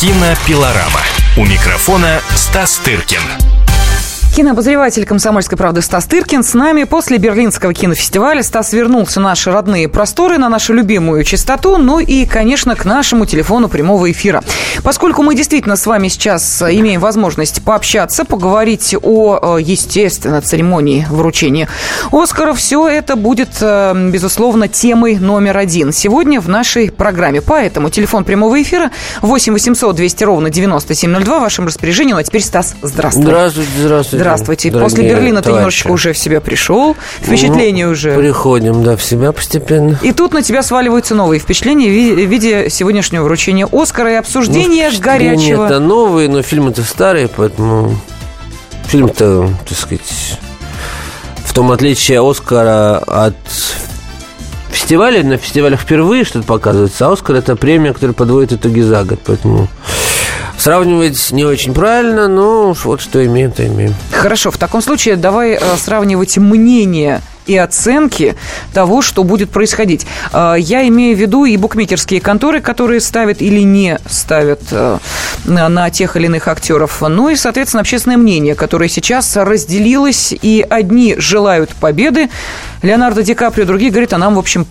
Кинопилорама. У микрофона Стас Тыркин. Кинообозреватель «Комсомольской правды» Стас Тыркин с нами. После Берлинского кинофестиваля Стас вернулся в наши родные просторы, на нашу любимую частоту, ну и, конечно, к нашему телефону прямого эфира. Поскольку мы действительно с вами сейчас имеем возможность пообщаться, поговорить о, естественно, церемонии вручения «Оскара», все это будет, безусловно, темой номер один сегодня в нашей программе. Поэтому телефон прямого эфира 8 800 200 ровно 9702 в вашем распоряжении. Ну а теперь, Стас, здравствуй. Здравствуйте. Здравствуйте. После Берлина товарищи. Ты немножечко уже в себя пришел. Впечатления уже. Приходим, да, в себя постепенно. И тут на тебя сваливаются новые впечатления в виде сегодняшнего вручения «Оскара» и обсуждения горячего. Нет, это новые, но фильмы-то старые, поэтому фильм-то, так сказать, в том отличие «Оскара» от фестиваля, на фестивалях впервые что-то показывается, а «Оскар» — это премия, которая подводит итоги за год, поэтому... Сравнивать не очень правильно, но вот что имеем, то имеем. Хорошо, в таком случае давай сравнивать мнение и оценки того, что будет происходить. Я имею в виду и букмекерские конторы, которые ставят или не ставят на тех или иных актеров, ну и, соответственно, общественное мнение, которое сейчас разделилось, и одни желают победы Леонардо Ди Каприо, другие говорят, а нам, в общем,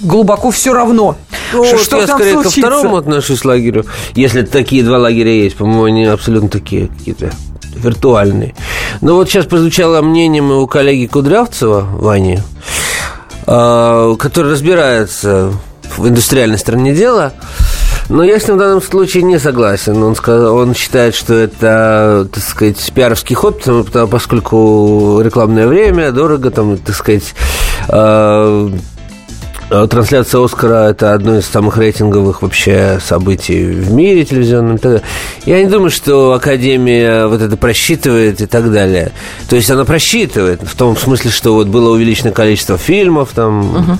глубоко все равно. Ну, что я там скорее случится? Ко второму отношусь лагерю. Если такие два лагеря есть, по-моему, они абсолютно такие какие-то виртуальные. Но вот сейчас прозвучало мнение моего коллеги Кудрявцева, Вани, который разбирается в индустриальной стороне дела. Но я с ним в данном случае не согласен. Он считает, что это, так сказать, пиаровский ход, поскольку рекламное время, дорого, там, так сказать... Трансляция «Оскара» – это одно из самых рейтинговых вообще событий в мире телевизионном. Я не думаю, что Академия вот это просчитывает и так далее. То есть она просчитывает в том смысле, что вот было увеличено количество фильмов, там,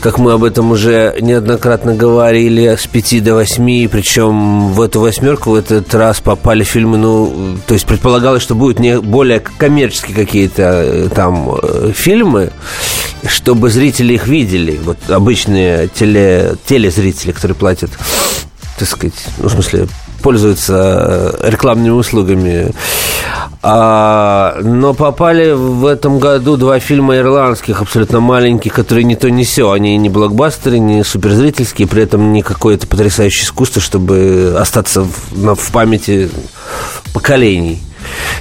как мы об этом уже неоднократно говорили, с 5 до 8, причем в эту восьмерку в этот раз попали фильмы, ну, то есть предполагалось, что будут не более коммерческие какие-то там фильмы, чтобы зрители их видели, вот обычные телезрители, которые платят, так сказать, ну, в смысле, пользуются рекламными услугами. Но попали в этом году два фильма ирландских, абсолютно маленьких, которые ни то ни сё. Они не блокбастеры, не суперзрительские, при этом не какое-то потрясающее искусство, чтобы остаться в памяти поколений.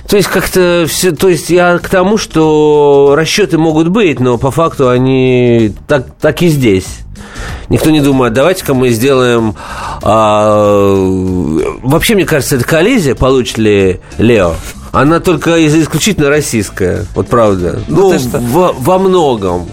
То есть как-то все, то есть я к тому, что расчеты могут быть, но по факту они так и здесь. Никто не думает, давайте-ка мы сделаем... Вообще, мне кажется, эта коллизия, получит ли Лео, она только исключительно российская, вот правда. Ну, во многом.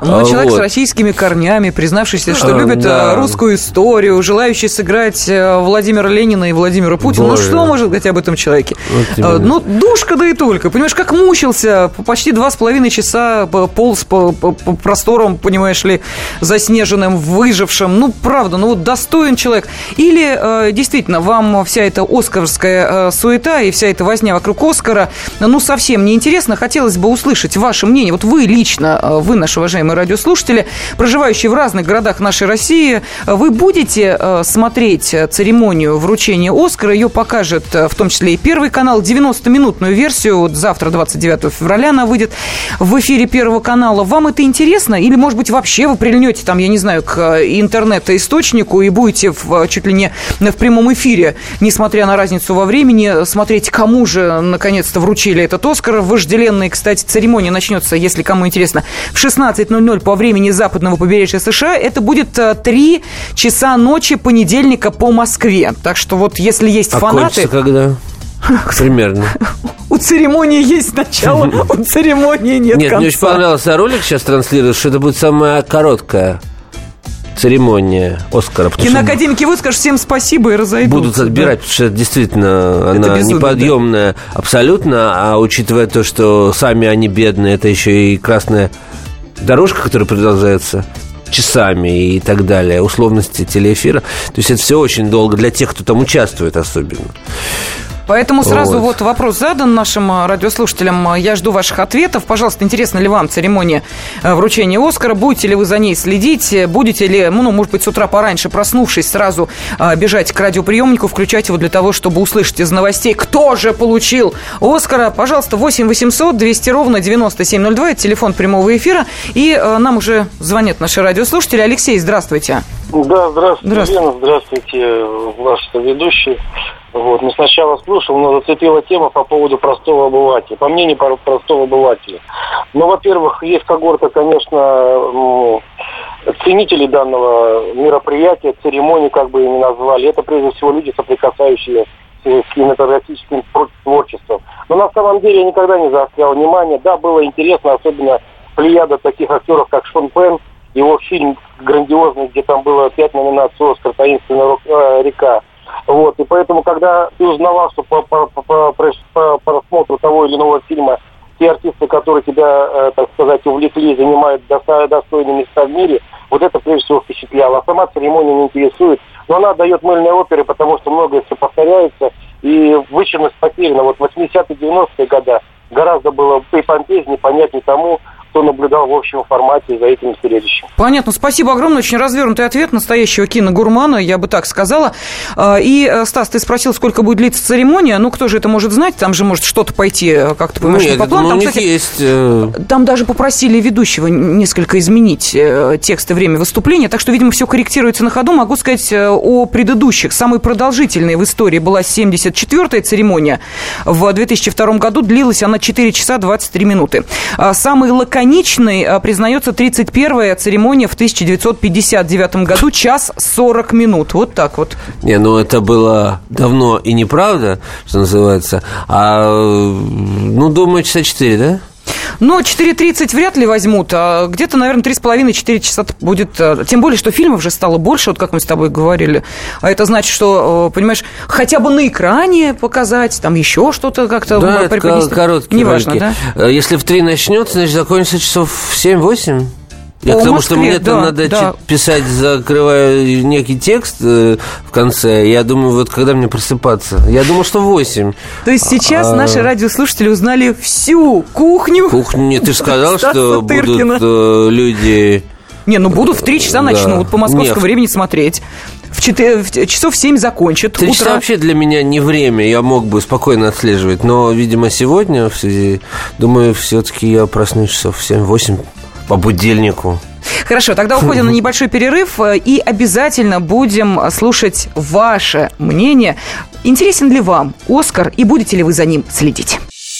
Но человек вот с российскими корнями, признавшийся, что любит русскую историю, желающий сыграть Владимира Ленина и Владимира Путина. Боже. Ну, что может говорить об этом человеке? Вот ну, душка да и только. Понимаешь, как мучился. Почти 2,5 часа полз по просторам, понимаешь ли, заснеженным, выжившим. Ну, правда, ну, достоин человек. Или, действительно, вам вся эта оскарская суета и вся эта возня вокруг «Оскара», ну, совсем неинтересна. Хотелось бы услышать ваше мнение. Вот вы лично, вы, наши уважаемые радиослушатели, проживающие в разных городах нашей России, вы будете смотреть церемонию вручения «Оскара». Ее покажет в том числе и Первый канал. 90-минутную версию вот завтра, 29 февраля, она выйдет в эфире Первого канала. Вам это интересно? Или, может быть, вообще вы прильнете, там, я не знаю, к интернет-источнику и будете чуть ли не в прямом эфире, несмотря на разницу во времени, смотреть, кому же, наконец-то, вручили этот «Оскар». Вожделенная, кстати, церемония начнется, если кому интересно, в 16:00 по времени западного побережья США. Это будет 3 часа ночи понедельника по Москве. Так что вот если есть фанаты... А кончится когда? Примерно. У церемонии есть начало, у церемонии нет конца. Нет, мне очень понравился ролик, сейчас транслирую, что это будет самая короткая церемония «Оскара». Киноакадемики выскажут всем спасибо и разойдутся. Будут отбирать, да? Потому что это действительно это она безумие, неподъемная, да? Абсолютно. А учитывая то, что сами они бедные, это еще и красная дорожка, которая продолжается часами и так далее, условности телеэфира. То есть это все очень долго для тех, кто там участвует особенно. Поэтому сразу вот вопрос задан нашим радиослушателям. Я жду ваших ответов. Пожалуйста, интересна ли вам церемония вручения «Оскара»? Будете ли вы за ней следить? Будете ли, ну, может быть, с утра пораньше, проснувшись, сразу бежать к радиоприемнику, включать его для того, чтобы услышать из новостей, кто же получил «Оскара»? Пожалуйста, 8 800 200 ровно 9702. Это телефон прямого эфира. И нам уже звонят наши радиослушатели. Алексей, здравствуйте. Да, здравствуйте, Лена, здравствуйте, ваш ведущий. Вот, ну, сначала слушал, но зацепила тема по поводу простого обывателя. По мнению простого обывателя. Ну, во-первых, есть когорта, конечно, ценителей данного мероприятия, церемонии, как бы ни назвали. Это, прежде всего, люди, соприкасающиеся с кинематографическим творчеством. Но на самом деле я никогда не заострял внимание. Да, было интересно, особенно плеяда таких актеров, как Шон Пен. Его фильм грандиозный, где там было 5 номинаций «Оскар», «Таинственная река». Вот. И поэтому, когда ты узнавал, что по просмотру того или иного фильма те артисты, которые тебя, так сказать, увлекли, занимают достойные места в мире, вот это прежде всего впечатляло. А сама церемония не интересует. Но она дает мыльные оперы, потому что многое все повторяется. И вычурность потеряна. Вот 80-90-е годы гораздо было помпезнее, понятнее тому, кто наблюдал в общем формате за этим зрелищем. Понятно. Спасибо огромное. Очень развернутый ответ настоящего киногурмана, я бы так сказала. И, Стас, ты спросил, сколько будет длиться церемония. Ну, кто же это может знать? Там же может что-то пойти как-то помешать по плану. Там, кстати, есть... там даже попросили ведущего несколько изменить текст и время выступления. Так что, видимо, все корректируется на ходу. Могу сказать о предыдущих. Самой продолжительной в истории была 74-я церемония. В 2002 году длилась она 4 часа 23 минуты. Самый локальный конечной признается 31-я церемония в 1959 году, час 40 минут. Вот так вот. Не, ну это было давно и неправда, что называется. Ну, думаю, часа 4, да? Но 4.30 вряд ли возьмут, а где-то, наверное, 3,5-4 часа будет. Тем более, что фильмов же стало больше, вот как мы с тобой говорили. А это значит, что, понимаешь, хотя бы на экране показать, там еще что-то как-то преподнести. Да, короткие ролики. Да? Если в 3 начнется, значит, закончится часов в 7-8. Я к тому, Москве, что мне там надо писать, закрываю некий текст в конце. Я думаю, вот когда мне просыпаться? Я думал, что 8. То есть сейчас наши радиослушатели узнали всю кухню. Нет, ты же сказал, что будут люди... Не, ну будут в 3 часа начнут по московскому времени смотреть. В часов 7 закончат. 3 часа вообще для меня не время, я мог бы спокойно отслеживать. Но, видимо, сегодня, в связи, думаю, все-таки я проснусь часов в 7-8. По будильнику. Хорошо, тогда уходим на небольшой перерыв и обязательно будем слушать ваше мнение. Интересен ли вам «Оскар» и будете ли вы за ним следить?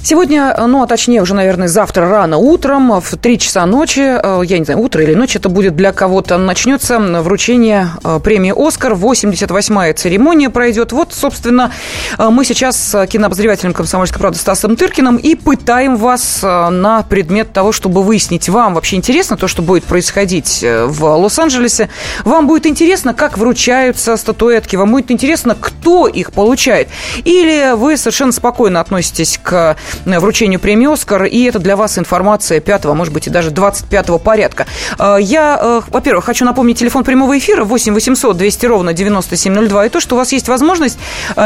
Сегодня, ну, а точнее уже, наверное, завтра рано утром, в 3 часа ночи, я не знаю, утро или ночь, это будет для кого-то, начнется вручение премии «Оскар», 88-я церемония пройдет. Вот, собственно, мы сейчас с кинообозревателем «Комсомольской правды» Стасом Тыркиным и пытаем вас на предмет того, чтобы выяснить, вам вообще интересно то, что будет происходить в Лос-Анджелесе, вам будет интересно, как вручаются статуэтки, вам будет интересно, кто их получает, или вы совершенно спокойно относитесь к вручению премии «Оскар», и это для вас информация 5-го, может быть, и даже 25-го порядка. Я, во-первых, хочу напомнить телефон прямого эфира 8 800 200 ровно 9702, и то, что у вас есть возможность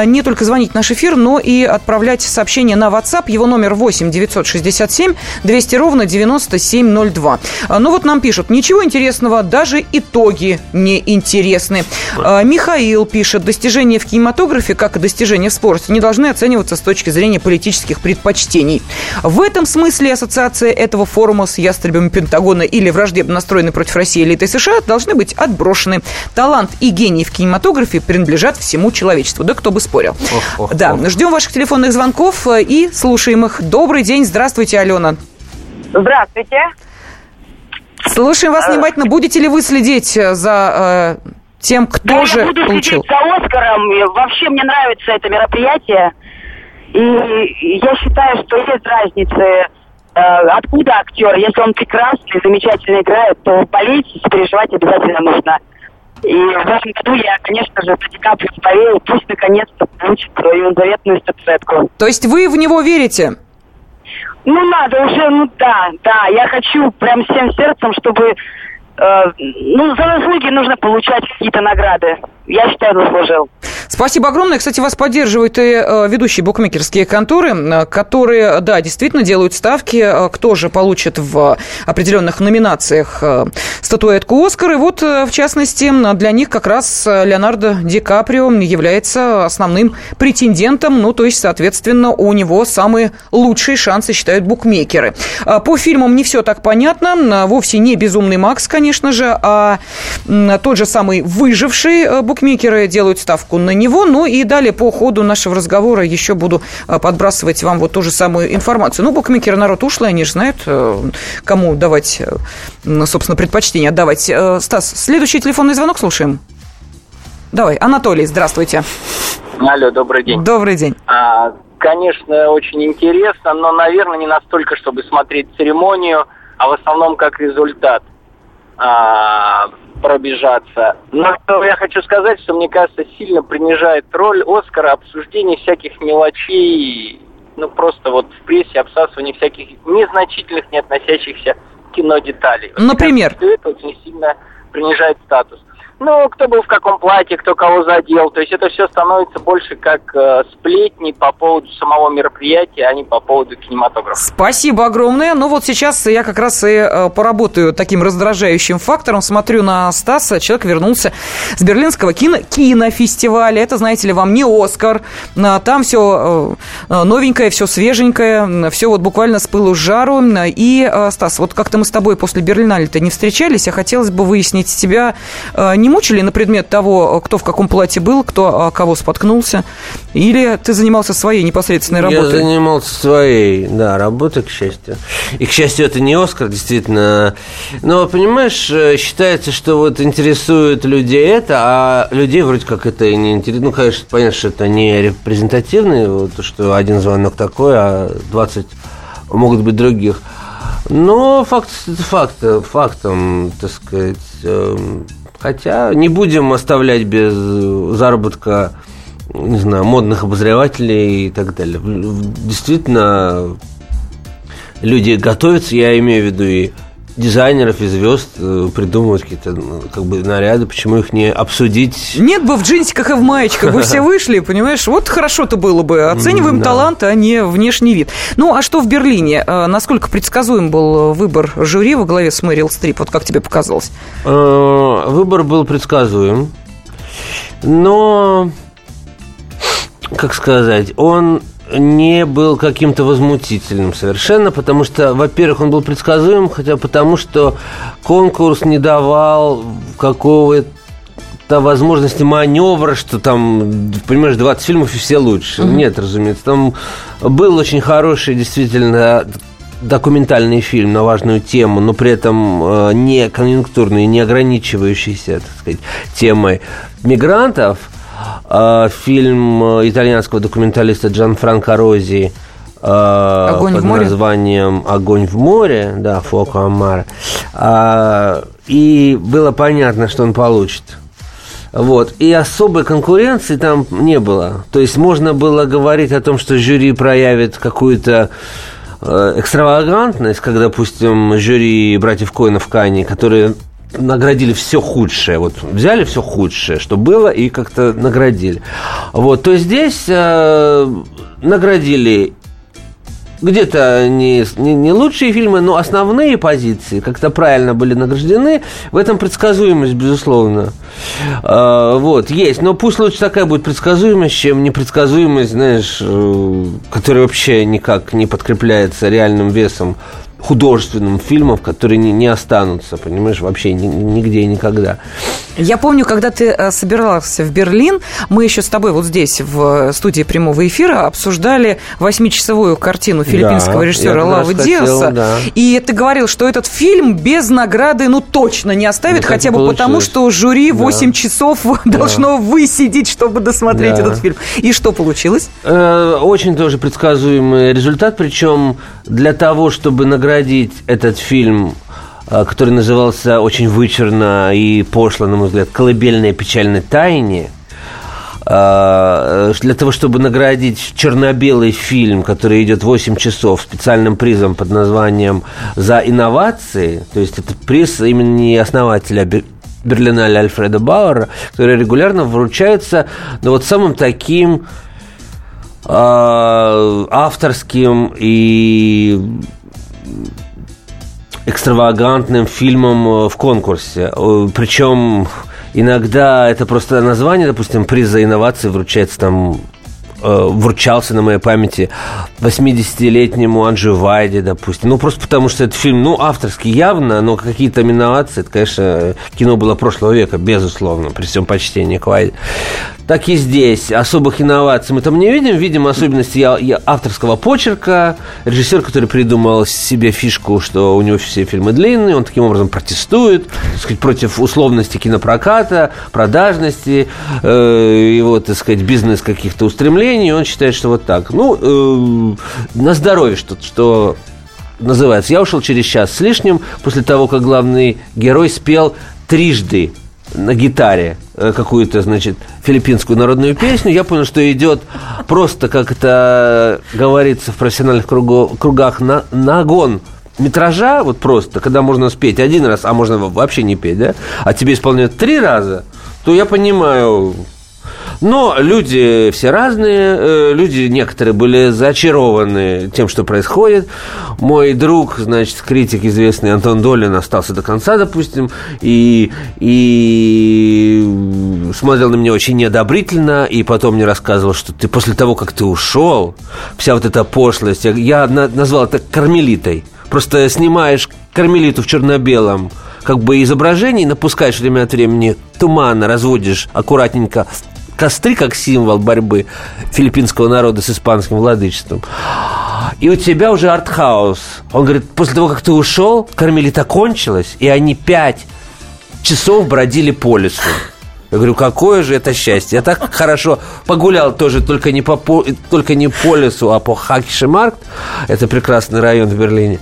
не только звонить в наш эфир, но и отправлять сообщение на WhatsApp, его номер 8 967 200 ровно 9702. Ну вот нам пишут, ничего интересного, даже итоги не интересны. Михаил пишет, достижения в кинематографе, как и достижения в спорте, не должны оцениваться с точки зрения политических предпочтений. В этом смысле ассоциация этого форума с ястребами Пентагона или враждебно настроенной против России элиты США должны быть отброшены. Талант и гений в кинематографе принадлежат всему человечеству. Да кто бы спорил. Ждем ваших телефонных звонков и слушаем их. Добрый день. Здравствуйте, Алена. Здравствуйте. Слушаем вас внимательно. Будете ли вы следить за тем, кто же получил? Я буду следить за Оскаром. И вообще мне нравится это мероприятие. И я считаю, что есть разница, откуда актер. Если он прекрасный, замечательно играет, то болеть и переживать обязательно нужно. И в этом году я, конечно же, за Ди Каприо болею. Пусть наконец-то получит свою заветную статуэтку. То есть вы в него верите? Ну, надо уже, да. Я хочу прям всем сердцем, чтобы... за заслуги нужно получать какие-то награды. Я считаю, заслужил. Спасибо огромное. Кстати, вас поддерживают и ведущие букмекерские конторы, которые, да, действительно делают ставки, кто же получит в определенных номинациях статуэтку «Оскар». И вот, в частности, для них как раз Леонардо Ди Каприо является основным претендентом. Ну, то есть, соответственно, у него самые лучшие шансы, считают букмекеры. По фильмам не все так понятно. Вовсе не «Безумный Макс», конечно же, а тот же самый «Выживший». Букмекеры делают ставку на него. Ну и далее по ходу нашего разговора еще буду подбрасывать вам вот ту же самую информацию. Ну, букмекеры народ ушлый, они же знают, кому давать, собственно, предпочтение отдавать. Стас, следующий телефонный звонок слушаем. Давай, Анатолий, здравствуйте. Алло, добрый день. Добрый день. Конечно, очень интересно, но, наверное, не настолько, чтобы смотреть церемонию, а в основном как результат пробежаться. Но я хочу сказать, что, мне кажется, сильно принижает роль Оскара обсуждение всяких мелочей, просто вот в прессе обсасывание всяких незначительных, не относящихся к кино деталей. Например? Все это очень сильно принижает статус. Кто был в каком платье, кто кого задел. То есть это все становится больше как сплетни по поводу самого мероприятия, а не по поводу кинематографа. Спасибо огромное. Вот сейчас я как раз и поработаю таким раздражающим фактором. Смотрю на Стаса. Человек вернулся с Берлинского кинофестиваля. Это, знаете ли, вам не Оскар. Там все новенькое, все свеженькое. Все вот буквально с пылу с жару. И, Стас, вот как-то мы с тобой после Берлинале-то не встречались, а хотелось бы выяснить тебя не мучили на предмет того, кто в каком платье был, кто кого споткнулся? Или ты занимался своей непосредственной работой? Я занимался своей, да, работой, к счастью. И, к счастью, это не Оскар, действительно. Но, понимаешь, считается, что интересует людей это, а людей вроде как это и не интересует. Конечно, понятно, что это не репрезентативно, что один звонок такой, а 20 могут быть других. Но фактом, так сказать... Хотя не будем оставлять без заработка, не знаю, модных обозревателей и так далее. Действительно, люди готовятся, я имею в виду и дизайнеров, и звезд, придумывают какие-то наряды, почему их не обсудить. Нет бы в джинсиках и в маечках, вы все вышли, понимаешь, вот хорошо-то было бы. Оцениваем талант, а не внешний вид. А что в Берлине? Насколько предсказуем был выбор жюри во главе с Мэрил Стрип, как тебе показалось? Выбор был предсказуем, но, как сказать, он... не был каким-то возмутительным совершенно, потому что, во-первых, он был предсказуем, хотя потому что конкурс не давал какого-то возможности маневра, что там, понимаешь, 20 фильмов и все лучше. Mm-hmm. Нет, разумеется. Там был очень хороший, действительно, документальный фильм на важную тему, но при этом не конъюнктурный, не ограничивающийся, так сказать, темой мигрантов. Фильм итальянского документалиста Джан Франко Рози под названием «Огонь в море», да, «Фоко Амара». И было понятно, что он получит. И особой конкуренции там не было. То есть можно было говорить о том, что жюри проявит какую-то экстравагантность, как, допустим, жюри «Братьев Коэны» в Кане, которые... наградили все худшее, взяли все худшее, что было, и как-то наградили. То здесь наградили где-то не лучшие фильмы, но основные позиции как-то правильно были награждены. В этом предсказуемость, безусловно, есть. Но пусть лучше такая будет предсказуемость, чем непредсказуемость, знаешь, которая вообще никак не подкрепляется реальным весом художественным фильмам, которые не останутся, понимаешь, вообще нигде и никогда. Я помню, когда ты собирался в Берлин, мы еще с тобой вот здесь, в студии прямого эфира, обсуждали 8-часовую картину филиппинского режиссера Лавы Диаса. И ты говорил, что этот фильм без награды, ну, точно не оставит, хотя бы потому, что жюри 8 часов должно высидеть, чтобы досмотреть этот фильм. И что получилось? Очень тоже предсказуемый результат, причем для того, чтобы наградить этот фильм, который назывался очень вычурно и пошло, на мой взгляд, «Колыбельная печальной тайне», для того, чтобы наградить черно-белый фильм, который идет 8 часов, специальным призом под названием «За инновации», то есть это приз имени основателя Берлинале Альфреда Бауэра, который регулярно вручается, но вот самым таким авторским и экстравагантным фильмом в конкурсе. Причем иногда это просто название, допустим, приз за инновации вручается там, вручался, на моей памяти, 80-летнему Анджею Вайде, допустим. Ну, просто потому, что этот фильм, ну, авторский явно, но какие-то инновации, это, конечно, кино было прошлого века, безусловно, при всем почтении к Вайде. Так и здесь. Особых инноваций мы там не видим. Видим особенности авторского почерка. Режиссер, который придумал себе фишку, что у него все фильмы длинные, он таким образом протестует, так сказать, против условности кинопроката, продажности, его, так сказать, бизнес каких-то устремлений. И он считает, что вот так. Ну, на здоровье, что называется. Я ушел через час с лишним после того, как главный герой спел трижды на гитаре какую-то, значит, филиппинскую народную песню. Я понял, что идет просто, как это говорится в профессиональных кругах, нагон метража, вот просто, когда можно спеть один раз, а можно вообще не петь, да? А тебе исполняют 3 раза, то я понимаю... Но люди все разные, люди некоторые были зачарованы тем, что происходит. Мой друг, значит, критик известный Антон Долин остался до конца, допустим, и смотрел на меня очень неодобрительно, и потом мне рассказывал, что ты после того, как ты ушел, вся вот эта пошлость, я назвал это кармелитой, просто снимаешь кармелиту в черно-белом, как бы изображений, напускаешь время от времени тумана, разводишь аккуратненько костры, как символ борьбы филиппинского народа с испанским владычеством. И у тебя уже артхаус. Он говорит, после того, как ты ушел, кармелита кончилась, и они 5 часов бродили по лесу. Я говорю, какое же это счастье. Я так хорошо погулял тоже, только не по лесу, а по Хакишемаркт. Это прекрасный район в Берлине.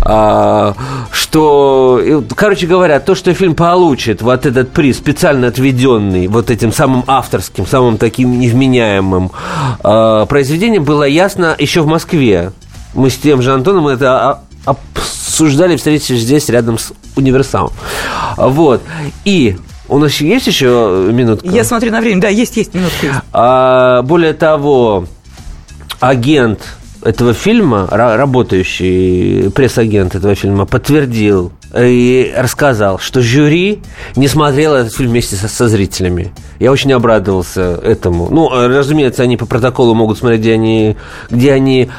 Короче говоря, то, что фильм получит вот этот приз, специально отведенный вот этим самым авторским, самым таким невменяемым произведением, было ясно еще в Москве. Мы с тем же Антоном это обсуждали в встрече здесь, рядом с универсалом. Вот. И... У нас есть еще минутка? Я смотрю на время. Да, есть минутка. Более того, агент этого фильма, работающий пресс-агент этого фильма, подтвердил и рассказал, что жюри не смотрело этот фильм вместе со зрителями. Я очень обрадовался этому. Ну, разумеется, они по протоколу могут смотреть, где они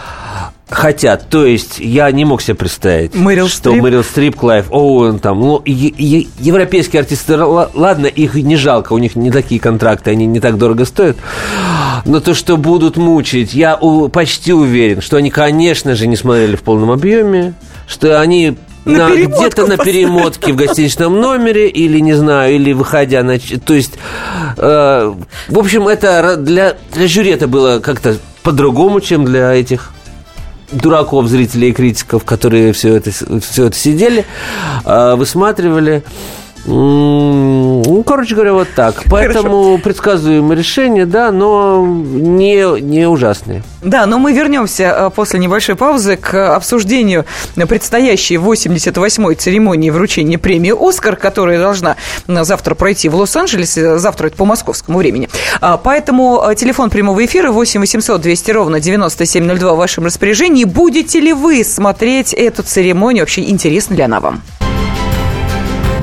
хотят. То есть я не мог себе представить, что Мэрил Стрип, Клайв Оуэн, там, ну, европейские артисты, ладно, их не жалко, у них не такие контракты, они не так дорого стоят. Но то, что будут мучить, я почти уверен, что они, конечно же, не смотрели в полном объеме, что они... где-то на перемотке в гостиничном номере, или, не знаю, или выходя на... То есть, в общем, это для жюри это было как-то по-другому, чем для этих дураков, зрителей и критиков, которые все это сидели, высматривали. Ну, короче говоря, вот так. Поэтому Хорошо. Предсказуемые решения, да, но не ужасные. Да, но мы вернемся после небольшой паузы к обсуждению предстоящей 88-й церемонии вручения премии «Оскар», которая должна завтра пройти в Лос-Анджелесе, завтра это по московскому времени. Поэтому телефон прямого эфира 8 800 200 ровно 9702 в вашем распоряжении. Будете ли вы смотреть эту церемонию? Вообще, интересна ли она вам?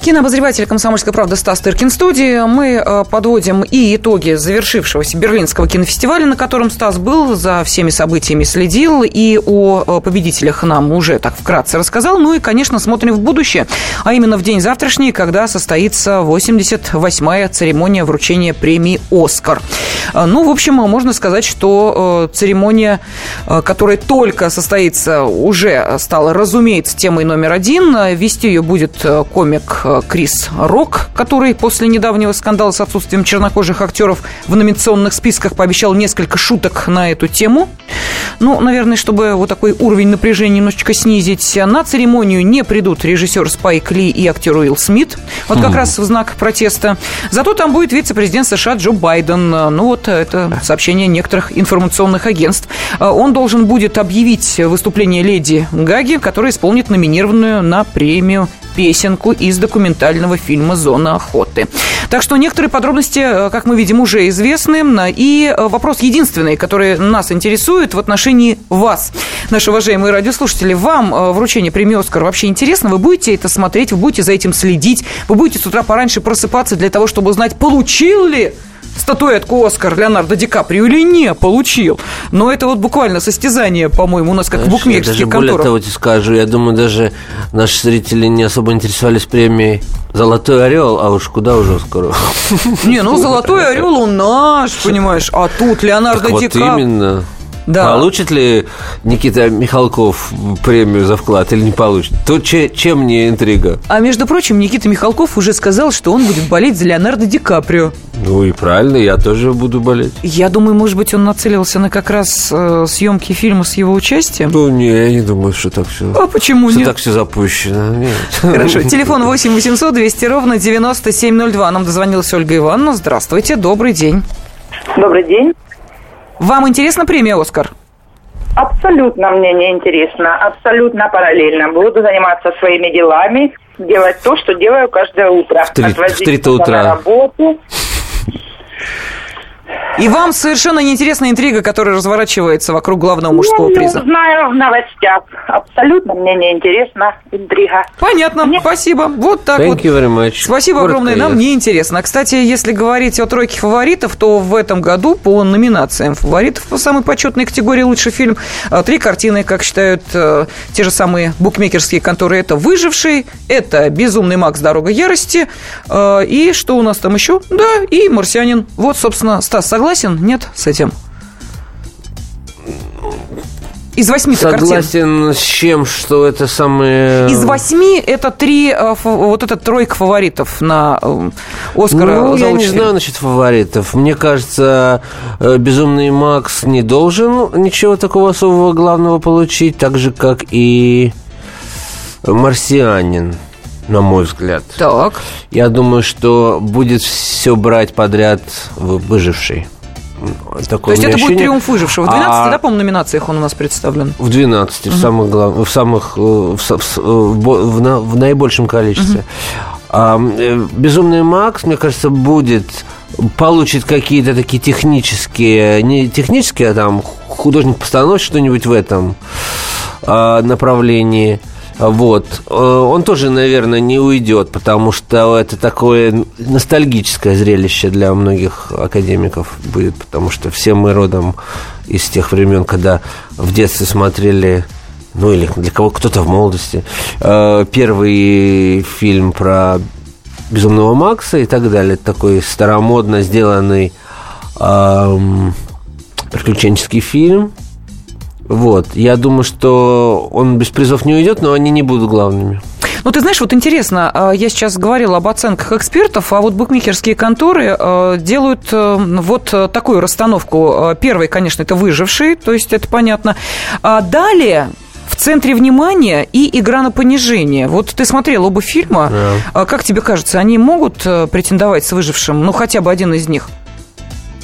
Кинообозреватель «Комсомольской правды» Стас Тыркин в студии. Мы подводим и итоги завершившегося Берлинского кинофестиваля, на котором Стас был, за всеми событиями следил, и о победителях нам уже так вкратце рассказал. Ну и, конечно, смотрим в будущее, а именно в день завтрашний, когда состоится 88-я церемония вручения премии «Оскар». Ну, в общем, можно сказать, что церемония, которая только состоится, уже стала, разумеется, темой номер один. Вести ее будет комик Крис Рок, который после недавнего скандала с отсутствием чернокожих актеров в номинационных списках пообещал несколько шуток на эту тему. Ну, наверное, чтобы вот такой уровень напряжения немножечко снизить. На церемонию не придут режиссер Спайк Ли и актер Уилл Смит. Вот как раз в знак протеста. Зато там будет вице-президент США Джо Байден. Ну, вот это сообщение некоторых информационных агентств. Он должен будет объявить выступление Леди Гаги, которая исполнит номинированную на премию песенку из документального фильма «Зона охоты». Так что некоторые подробности, как мы видим, уже известны. И вопрос единственный, который нас интересует в отношении вас. Наши уважаемые радиослушатели, вам вручение премии «Оскар» вообще интересно? Вы будете это смотреть? Вы будете за этим следить? Вы будете с утра пораньше просыпаться для того, чтобы узнать, получил ли статуэтку «Оскар» Леонардо Ди Каприо или не получил? Но это вот буквально состязание, по-моему, у нас как в букмекерских конторах. Более того, тебе скажу, я думаю, даже наши зрители не особо интересовались премией «Золотой Орел», а уж куда уже «Оскару». Не, ну «Золотой Орел» он наш, понимаешь, а тут Леонардо Ди Каприо. Вот именно. Да. Получит ли Никита Михалков премию за вклад или не получит? То чем не интрига? А между прочим, Никита Михалков уже сказал, что он будет болеть за Леонардо Ди Каприо. Ну и правильно, я тоже буду болеть. Я думаю, может быть, он нацелился на как раз съемки фильма с его участием. Ну, не, я не думаю, что так все. А почему все нет? Так все запущено. Нет. Хорошо. Телефон 8 800 200 ровно 9702. Нам дозвонилась Ольга Ивановна. Здравствуйте, добрый день. Добрый день. Вам интересна премия «Оскар»? Абсолютно мне не интересно. Абсолютно параллельно. Буду заниматься своими делами, делать то, что делаю каждое утро. В три утра. На работу. И вам совершенно неинтересна интрига, которая разворачивается вокруг главного мужского приза? Я знаю в новостях. Абсолютно мне неинтересна интрига. Понятно, спасибо. Вот так вот. Thank you very much. Спасибо коротко огромное, нам неинтересно. Кстати, если говорить о тройке фаворитов, то в этом году по номинациям фаворитов по самой почетной категории «Лучший фильм» три картины, как считают те же самые букмекерские конторы. Это «Выживший», это «Безумный Макс. Дорога ярости», и что у нас там еще? Да, и «Марсианин». Вот, собственно, Стас, согласен? Нет с этим? Из 8-то картин. Согласен с чем, что это самые... Из 8 это три, вот это тройка фаворитов на «Оскара». Ну, я не знаю насчет фаворитов. Мне кажется, «Безумный Макс» не должен ничего такого особого главного получить, так же, как и «Марсианин». На мой взгляд. Так. Я думаю, что будет все брать подряд «Выживший». Такое То есть это будет триумф «Выжившего». В 12, да, по-моему, номинациях он у нас представлен? В 12, в наибольшем количестве. «Безумный Макс», мне кажется, получит какие-то такие технические, не технические, а там художник-постановщик, что-нибудь в этом направлении. Вот. Он тоже, наверное, не уйдет, потому что это такое ностальгическое зрелище для многих академиков будет, потому что все мы родом из тех времен, когда в детстве смотрели, ну или для кого кто-то в молодости, первый фильм про «Безумного Макса» и так далее. Такой старомодно сделанный приключенческий фильм. Вот, я думаю, что он без призов не уйдет, но они не будут главными. Ну, ты знаешь, вот интересно, я сейчас говорила об оценках экспертов, а вот букмекерские конторы делают вот такую расстановку. Первый, конечно, это «Выживший», то есть это понятно. А далее... В центре внимания» и «Игра на понижение». Вот ты смотрел оба фильма. Да. Как тебе кажется, они могут претендовать с «Выжившим», ну, хотя бы один из них?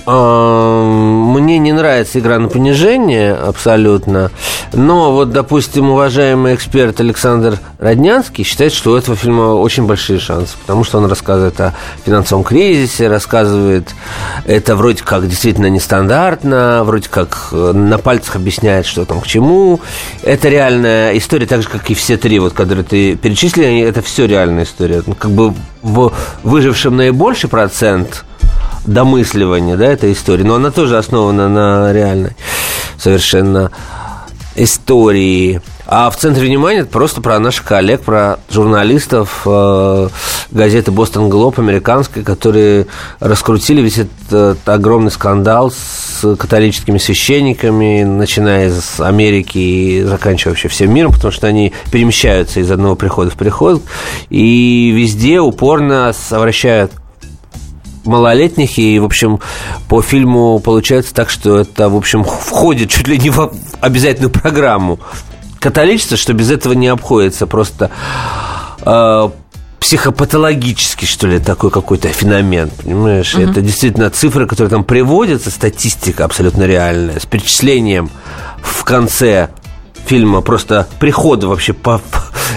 Мне не нравится «Игра на понижение» абсолютно. Но вот, допустим, уважаемый эксперт Александр Роднянский считает, что у этого фильма очень большие шансы, потому что он рассказывает о финансовом кризисе, рассказывает это вроде как действительно нестандартно, вроде как на пальцах объясняет, что там к чему. Это реальная история, так же, как и все три, вот, которые ты перечислили, это все реальная история. Как бы в «Выжившем» наибольший процент домысливание, да, этой истории. Но она тоже основана на реальной совершенно истории. А «В центре внимания» это просто про наших коллег, про журналистов газеты «Бостон Глоб» американской, которые раскрутили весь этот огромный скандал с католическими священниками, начиная с Америки и заканчивая вообще всем миром, потому что они перемещаются из одного прихода в приход и везде упорно совращают малолетних, и, в общем, по фильму получается так, что это, в общем, входит чуть ли не в обязательную программу католичества, что без этого не обходится, просто психопатологический, что ли, такой какой-то феномен, понимаешь? Mm-hmm. Это действительно цифры, которые там приводятся, статистика абсолютно реальная, с перечислением в конце фильма просто прихода вообще по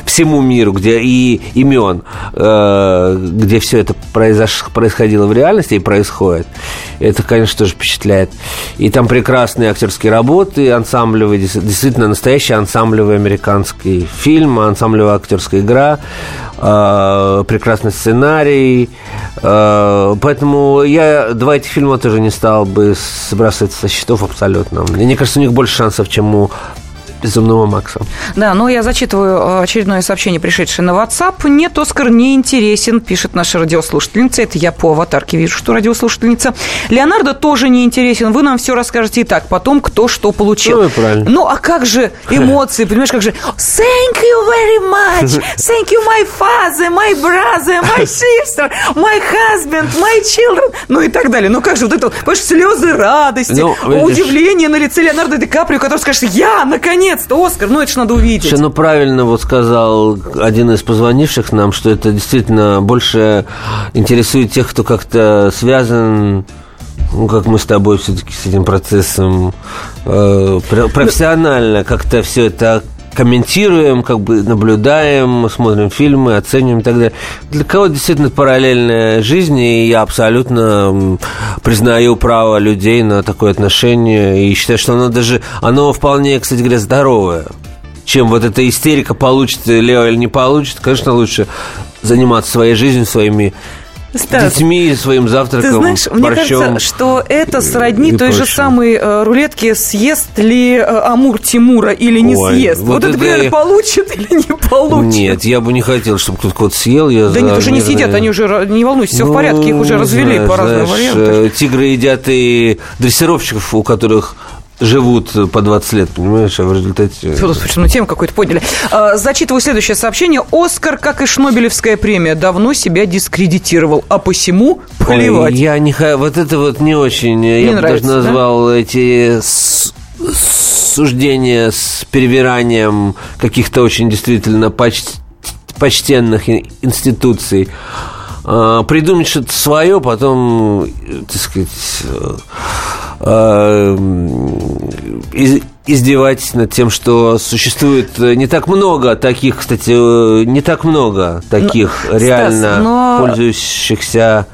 всему миру, где и имен, где все это происходило в реальности и происходит. Это, конечно, тоже впечатляет. И там прекрасные актерские работы, ансамблевые, действительно настоящий ансамблевый американский фильм, ансамблевая актерская игра, прекрасный сценарий. Поэтому я два этих фильма тоже не стал бы сбрасывать со счетов абсолютно. Мне кажется, у них больше шансов, чем у «Безумного Макса». Да, ну я зачитываю очередное сообщение, пришедшее на WhatsApp. «Нет, Оскар не интересен», пишет наша радиослушательница. Это я по аватарке вижу, что радиослушательница. «Леонардо тоже не интересен. Вы нам все расскажете и так, потом кто что получил». Ну, правильно. Ну, а как же эмоции, понимаешь, как же «Thank you very much! Thank you my father, my brother, my sister, my husband, my children». Ну и так далее. Ну как же вот это, понимаешь, слезы радости, ну, удивление на лице Леонардо Ди Каприо, который скажет: «Я, наконец-то! Оскар, ну это же надо увидеть». Слушай, ну правильно вот сказал один из позвонивших нам, что это действительно больше интересует тех, кто как-то связан, ну, как мы с тобой, все-таки с этим процессом профессионально как-то все это комментируем, как бы наблюдаем, смотрим фильмы, оцениваем и так далее. Для кого-то действительно параллельная жизнь, и я абсолютно признаю право людей на такое отношение, и считаю, что оно даже, оно вполне, кстати говоря, здоровое. Чем вот эта истерика, получит Лео или не получит, конечно, лучше заниматься своей жизнью, своими Стас, детьми, своим завтраком, борщом. Ты знаешь, мне кажется, что это сродни той же самой рулетке: съест ли Амур Тимура или не съест. Вот это, например, получит или не получит. Нет, я бы не хотел, чтобы кто-то кого-то съел. Я да нет, уже не съедят, они уже, не волнуйся, все в порядке, их уже развели по разным вариантам. Тигры едят и дрессировщиков, у которых живут по 20 лет, понимаешь, а в результате... Слушай, ну тему какую-то подняли. Зачитываю следующее сообщение. «Оскар, как и Шнобелевская премия, давно себя дискредитировал, а посему плевать». Ой, я не... Вот это вот не очень... Не я нравится, бы даже назвал, да? Эти суждения с перевиранием каких-то очень действительно почтенных институций. Придумать что-то свое, потом, так сказать... издевать над тем, что существует не так много таких, кстати, не так много таких, но, реально, Стас, но... пользующихся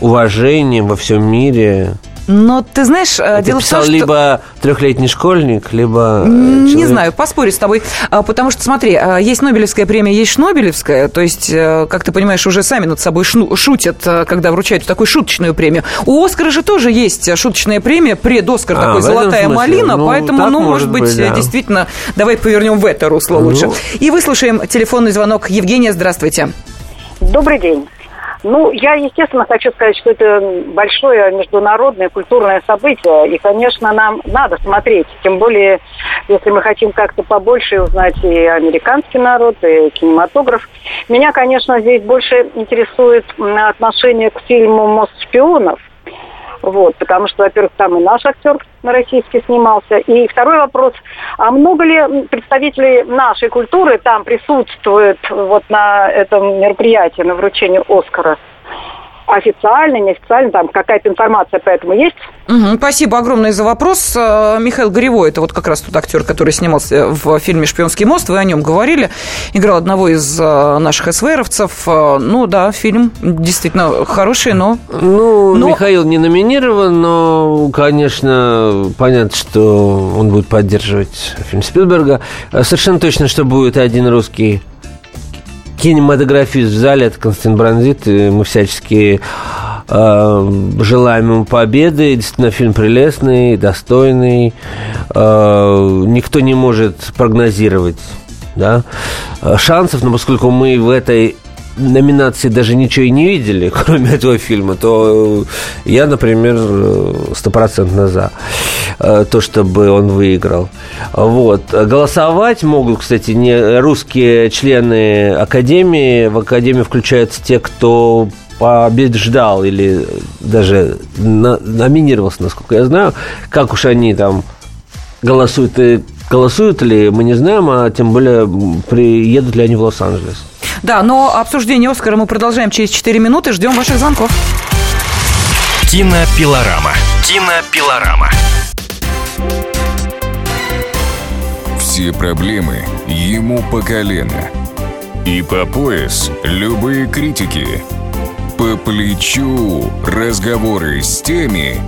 уважением во всем мире. Но ты знаешь, это дело в том, что... либо трехлетний школьник, либо... Не знаю, поспорю с тобой. Потому что, смотри, есть Нобелевская премия, есть Шнобелевская. То есть, как ты понимаешь, уже сами над собой шутят, когда вручают такую шуточную премию. У «Оскара» же тоже есть шуточная премия, предоскар такой, «Золотая малина». Ну, поэтому, ну, может быть, да, действительно, давай повернем в это русло лучше. И выслушаем телефонный звонок. Евгения, здравствуйте. Добрый день. Ну, я, естественно, хочу сказать, что это большое международное культурное событие, и, конечно, нам надо смотреть, тем более, если мы хотим как-то побольше узнать и американский народ, и кинематограф. Меня, конечно, здесь больше интересует отношение к фильму «Мост шпионов», Вот, потому что, во-первых, там и наш актер российский снимался. И второй вопрос, а много ли представителей нашей культуры там присутствует вот на этом мероприятии, на вручении «Оскара»? Официально, неофициально, там какая-то информация по этому есть? Угу, спасибо огромное за вопрос. Михаил Горевой, это вот как раз тот актер, который снимался в фильме «Шпионский мост», вы о нем говорили, играл одного из наших эсверовцев. Ну да, фильм действительно хороший, но... Ну, Михаил не номинирован, но, конечно, понятно, что он будет поддерживать фильм Спилберга. Совершенно точно, что будет один русский кинематографист в зале, это Константин Бронзит, и мы всячески желаем ему победы. Действительно, фильм прелестный, достойный. Никто не может прогнозировать, да, шансов, но поскольку мы в этой номинации даже ничего и не видели, кроме этого фильма, то я, например, 100% за то, чтобы он выиграл. Вот. Голосовать могут, кстати, не русские члены Академии. В Академию включаются те, кто побед ждал или даже номинировался, насколько я знаю. Как уж они там голосуют и голосуют ли, мы не знаем, а тем более приедут ли они в Лос-Анджелес. Да, но обсуждение «Оскара» мы продолжаем через 4 минуты. Ждем ваших звонков. Кинопилорама. Кинопилорама. Все проблемы ему по колено. И по пояс любые критики. По плечу разговоры с теми,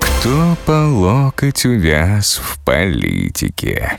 кто по локоть увяз в политике.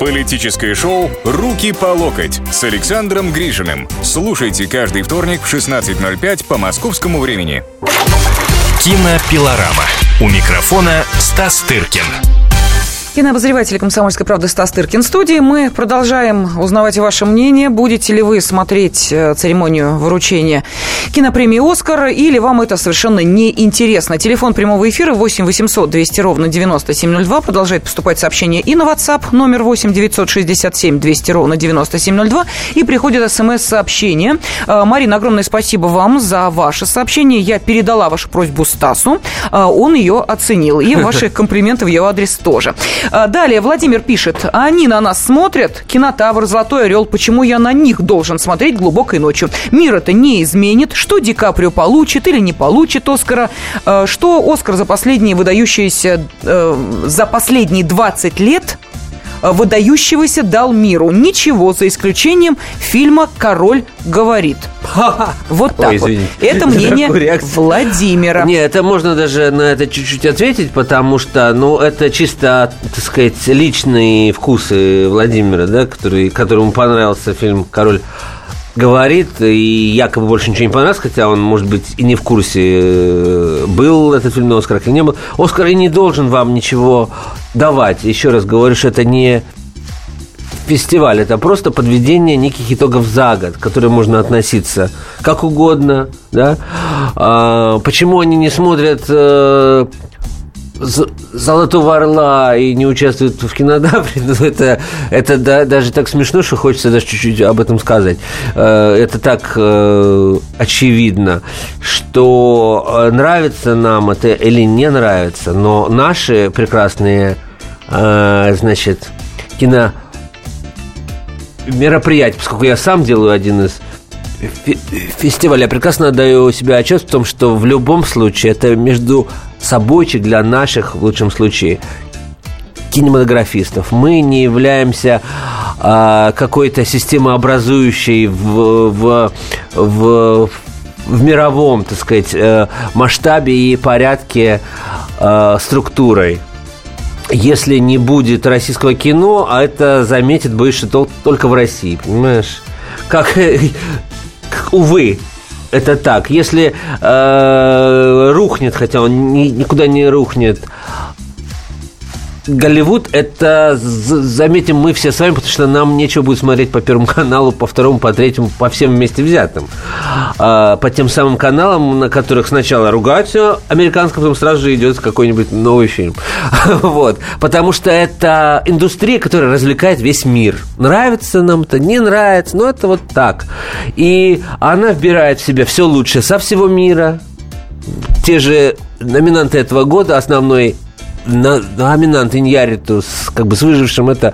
Политическое шоу «Руки по локоть» с Александром Гришиным. Слушайте каждый вторник в 16:05 по московскому времени. Кинопилорама. У микрофона Стас Тыркин. Кинообозреватель «Комсомольской правды» Стас Тыркин в студии. Мы продолжаем узнавать ваше мнение. Будете ли вы смотреть церемонию вручения кинопремии «Оскар» или вам это совершенно неинтересно? Телефон прямого эфира 8 800 200 ровно 9702. Продолжает поступать сообщение и на WhatsApp номер 8 967 200 ровно 9702. И приходит смс-сообщение. Марина, огромное спасибо вам за ваше сообщение. Я передала вашу просьбу Стасу. Он ее оценил. И ваши комплименты в ее адрес тоже. Далее Владимир пишет: они на нас смотрят, «Кинотавр», «Золотой Орел», почему я на них должен смотреть глубокой ночью? Мир это не изменит, что Ди Каприо получит или не получит Оскара, что Оскар за последние выдающиеся, за последние 20 лет выдающегося дал миру. Ничего, за исключением фильма «Король говорит». Вот так. Ой, вот. Это мнение Владимира. Нет, это можно даже на это чуть-чуть ответить, потому что, ну, это чисто, так сказать, личные вкусы Владимира, да, которому понравился фильм «Король говорит», и якобы больше ничего не понравилось, хотя он, может быть, и не в курсе, был этот фильм на «Оскарах» или не был. «Оскар» и не должен вам ничего давать. Еще раз говорю, что это не фестиваль, это просто подведение неких итогов за год, к которым можно относиться как угодно, да? Почему они не смотрят «Золотого орла» и не участвует в «Кинотавре», это да, даже так смешно, что хочется даже чуть-чуть об этом сказать. Это так очевидно, что нравится нам это или не нравится, но наши прекрасные, значит, киномероприятия, поскольку я сам делаю один из фестивалей, я прекрасно отдаю себе отчет в том, что в любом случае это между собойчик для наших, в лучшем случае, кинематографистов. Мы не являемся какой-то системообразующей в мировом, так сказать, масштабе и порядке структурой. Если не будет российского кино, а это заметит, боюсь, что только в России, понимаешь? Как, увы. Это так. Если рухнет, хотя он никуда не рухнет, Голливуд, это заметим мы все с вами, потому что нам нечего будет смотреть по Первому каналу, по Второму, по Третьему, по всем вместе взятым. По тем самым каналам, на которых сначала ругают все американское, потом сразу же идет какой-нибудь новый фильм. Вот. Потому что это индустрия, которая развлекает весь мир. Нравится нам это, не нравится, но это вот так. И она вбирает в себя все лучшее со всего мира. Те же номинанты этого года, основной номинант Иньярриту как бы с «Выжившим», это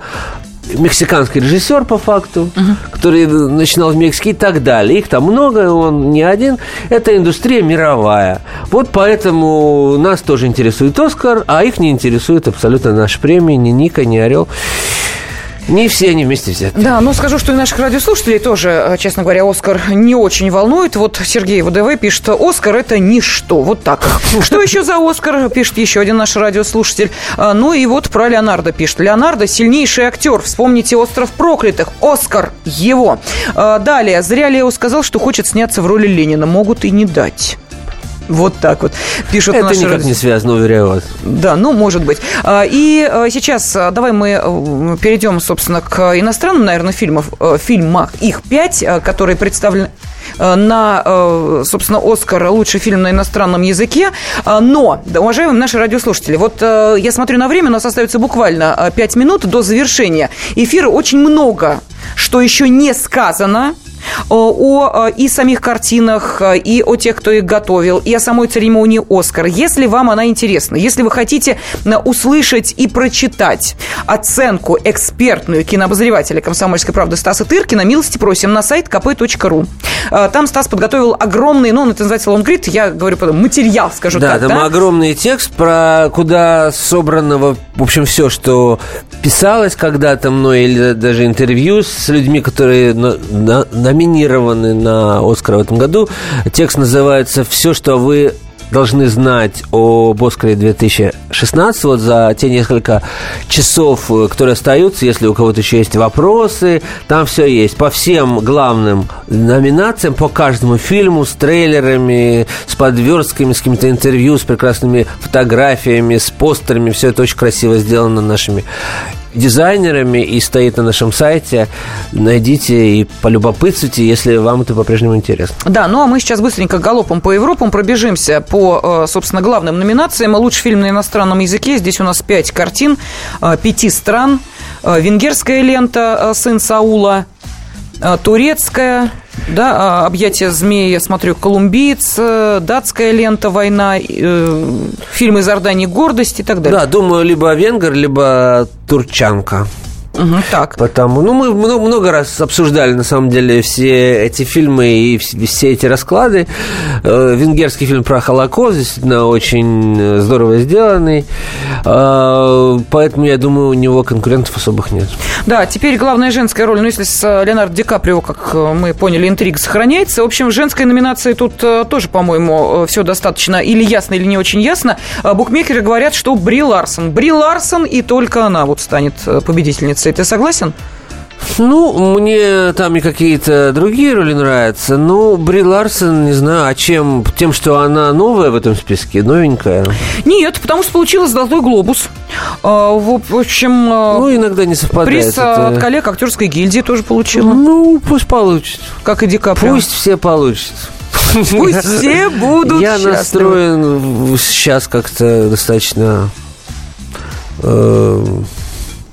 мексиканский режиссер по факту, который начинал в Мексике и так далее. Их там много, он не один. Это индустрия мировая. Вот поэтому нас тоже интересует «Оскар», а их не интересует абсолютно наши премии, ни «Ника», ни «Орел». Не все они вместе взяты. Да, но скажу, что и наших радиослушателей тоже, честно говоря, «Оскар» не очень волнует. Вот Сергей ВДВ пишет: «Оскар — это ничто». Вот так. Что еще за «Оскар» пишет еще один наш радиослушатель. Ну и вот про Леонардо пишет: «Леонардо — сильнейший актер. Вспомните «Остров проклятых». Оскар его». Далее. Зря Лео сказал, что хочет сняться в роли Ленина. Могут и не дать. Вот так вот пишут наши... Это никак не связано, уверяю вас. Да, ну, может быть. И сейчас давай мы перейдем, собственно, к иностранным, наверное, фильмам. Их 5, которые представлены на, собственно, «Оскар» — лучший фильм на иностранном языке. Но, уважаемые наши радиослушатели, вот я смотрю на время, у нас остается буквально 5 минут до завершения эфира. Очень много, что еще не сказано о и самих картинах, и о тех, кто их готовил, и о самой церемонии «Оскар». Если вам она интересна, если вы хотите услышать и прочитать оценку экспертную кинообозревателя «Комсомольской правды» Стаса Тыркина, милости просим на сайт kp.ru. Там Стас подготовил огромный, ну, это называется лонгрид, я говорю потом, материал, скажу так. Да, там огромный текст, про куда собранного, в общем, все, что писалось когда-то мной, или даже интервью с людьми, которые номинированы на «Оскар» в этом году. Текст называется «Все, что вы должны знать об «Оскаре» 2016». Вот за те несколько часов, которые остаются, если у кого-то еще есть вопросы, там все есть. По всем главным номинациям, по каждому фильму, с трейлерами, с подверстками, с какими-то интервью, с прекрасными фотографиями, с постерами. Все это очень красиво сделано нашими дизайнерами и стоит на нашем сайте. Найдите и полюбопытствуйте, если вам это по-прежнему интересно. Да, ну а мы сейчас быстренько галопом по Европам пробежимся по, собственно, главным номинациям. Лучший фильм на иностранном языке. Здесь у нас 5 картин, 5 стран. Венгерская лента «Сын Саула», турецкая, да, «Объятия змеи», я смотрю, «Колумбиец», датская лента «Война», фильмы из Иордании «Гордость» и так далее. Да, думаю, либо «Венгер», либо «Турчанка». Угу, так. Потому, ну, мы много раз обсуждали, на самом деле, все эти фильмы и все эти расклады. Венгерский фильм про Холокост, действительно, очень здорово сделанный. Поэтому, я думаю, у него конкурентов особых нет. Да, теперь главная женская роль. Ну, если с Леонардо Ди Каприо, как мы поняли, интрига сохраняется. В общем, в женской номинации тут тоже, по-моему, все достаточно или ясно, или не очень ясно. Букмекеры говорят, что Бри Ларсон. Бри Ларсон, и только она вот станет победительницей. Ты согласен? Ну, мне там и какие-то другие роли нравятся. Ну, Бри Ларсон, не знаю, а чем? Тем, что она новая в этом списке, новенькая? Нет, потому что получила «Золотой глобус». В общем... Ну, иногда не совпадает. Приз от коллег актерской гильдии тоже получила. Ну, пусть получит. Как и Ди Каприо. Пусть все получат. Пусть все будут счастливы. Я настроен сейчас как-то достаточно...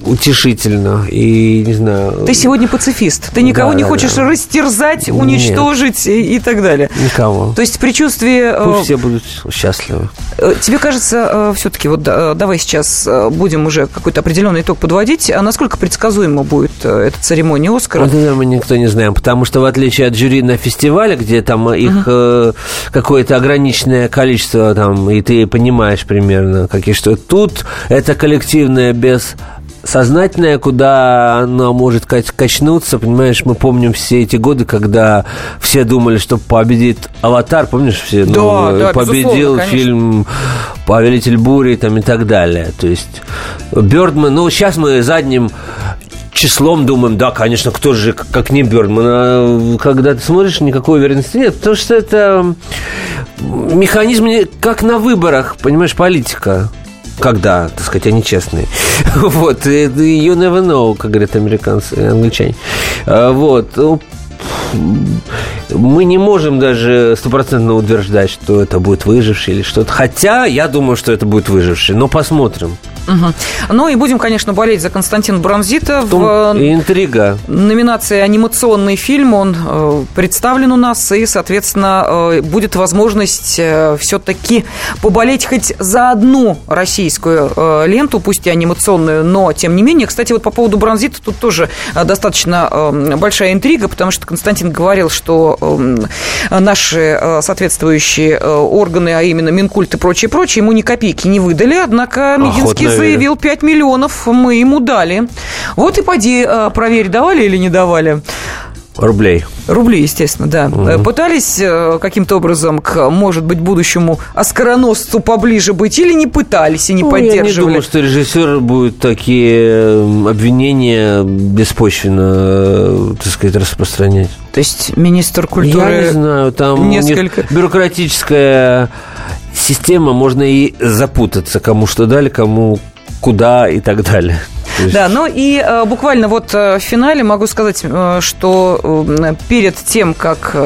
утешительно и, не знаю... Ты сегодня пацифист. Ты никого не хочешь растерзать, уничтожить и так далее. Никого. То есть предчувствие... Пусть все будут счастливы. Тебе кажется, все-таки, вот давай сейчас будем уже какой-то определенный итог подводить, а насколько предсказуемо будет эта церемония «Оскара»? Вот это мы никто не знаем, потому что в отличие от жюри на фестивале, где там их какое-то ограниченное количество, там, и ты понимаешь примерно, какие что... Тут это коллективное без... сознательная, куда она может качнуться, понимаешь, мы помним все эти годы, когда все думали, что победит «Аватар», помнишь, все, да, ну, да, победил фильм «Повелитель бури» там, и так далее, то есть «Бёрдман», ну, сейчас мы задним числом думаем, да, конечно, кто же, как не Бёрдман, а когда ты смотришь, никакой уверенности нет, потому что это механизм, как на выборах, понимаешь, политика. когда, так сказать, они честные. Вот, you never know, как говорят американцы, англичане. Вот. Мы не можем даже стопроцентно утверждать, что это будет «Выживший» или что-то. Хотя я думаю, что это будет «Выживший». Но посмотрим. Угу. Ну и будем, конечно, болеть за Константина Бронзита. Интрига. Номинация «Анимационный фильм». Он представлен у нас. И, соответственно, будет возможность все-таки поболеть хоть за одну российскую ленту, пусть и анимационную, но тем не менее. Кстати, вот по поводу Бронзита тут тоже достаточно большая интрига, потому что Константин говорил, что наши соответствующие органы, а именно Минкульт и прочее, ему ни копейки не выдали, однако Мединский заявил 5 миллионов, мы ему дали. Вот и поди проверь, давали или не давали. Рублей. Рублей, естественно, да. Угу. Пытались каким-то образом к, может быть, будущему оскароносцу поближе быть или не пытались и не поддерживали? Я не думаю, что режиссер будет такие обвинения беспочвенно, так сказать, распространять. То есть министр культуры... Я не знаю, там несколько... у них бюрократическая система, можно и запутаться, кому что дали, кому куда и так далее. Да, ну и буквально вот в финале могу сказать, что перед тем, как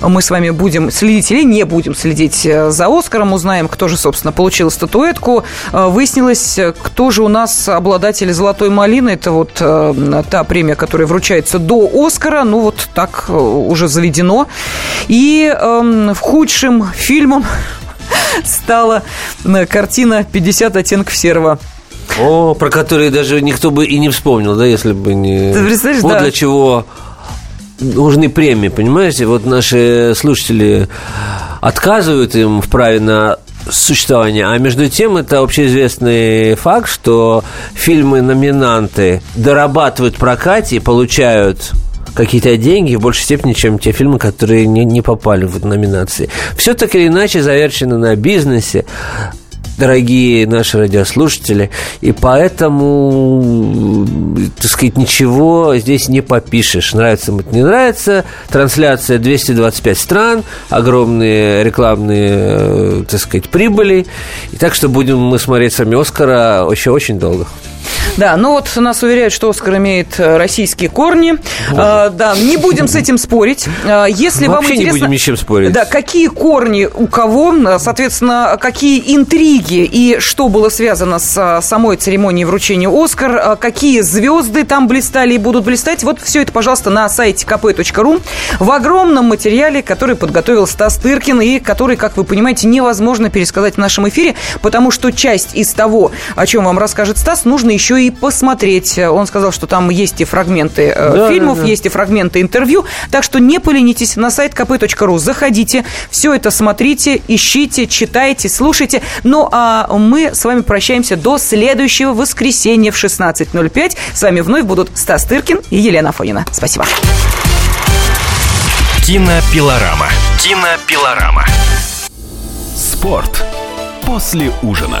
мы с вами будем следить или не будем следить за «Оскаром», узнаем, кто же, собственно, получил статуэтку, выяснилось, кто же у нас обладатель «Золотой малины». Это вот та премия, которая вручается до «Оскара». Ну вот так уже заведено. И худшим фильмом стала картина «50 оттенков серого». О, про которые даже никто бы и не вспомнил, да, если бы не... Ты представляешь, вот да. Для чего нужны премии, понимаете? Вот наши слушатели отказывают им в праве на существование, а между тем это общеизвестный факт, что фильмы-номинанты дорабатывают в прокате и получают... какие-то деньги в большей степени, чем те фильмы, которые не попали в номинации. Все так или иначе завершено на бизнесе, дорогие наши радиослушатели, и поэтому, так сказать, ничего здесь не попишешь. Нравится им это, не нравится. Трансляция 225 стран, огромные рекламные, так сказать, прибыли. И так что будем мы смотреть сами «Оскара» еще очень долго. Да, ну вот нас уверяют, что «Оскар» имеет российские корни. Да, не будем с этим спорить. Если вам интересно, не будем ни с чем спорить. Да, какие корни у кого, соответственно, какие интриги и что было связано с самой церемонией вручения «Оскар», какие звезды там блистали и будут блистать, вот все это, пожалуйста, на сайте kp.ru в огромном материале, который подготовил Стас Тыркин и который, как вы понимаете, невозможно пересказать в нашем эфире, потому что часть из того, о чем вам расскажет Стас, нужно еще и посмотреть. Он сказал, что там есть и фрагменты фильмов, есть и фрагменты интервью. Так что не поленитесь, на сайт kp.ru заходите, все это смотрите, ищите, читайте, слушайте. Ну, а мы с вами прощаемся до следующего воскресенья в 16:05. С вами вновь будут Стас Тыркин и Елена Афонина. Спасибо. Кинопилорама. Кинопилорама. Спорт после ужина.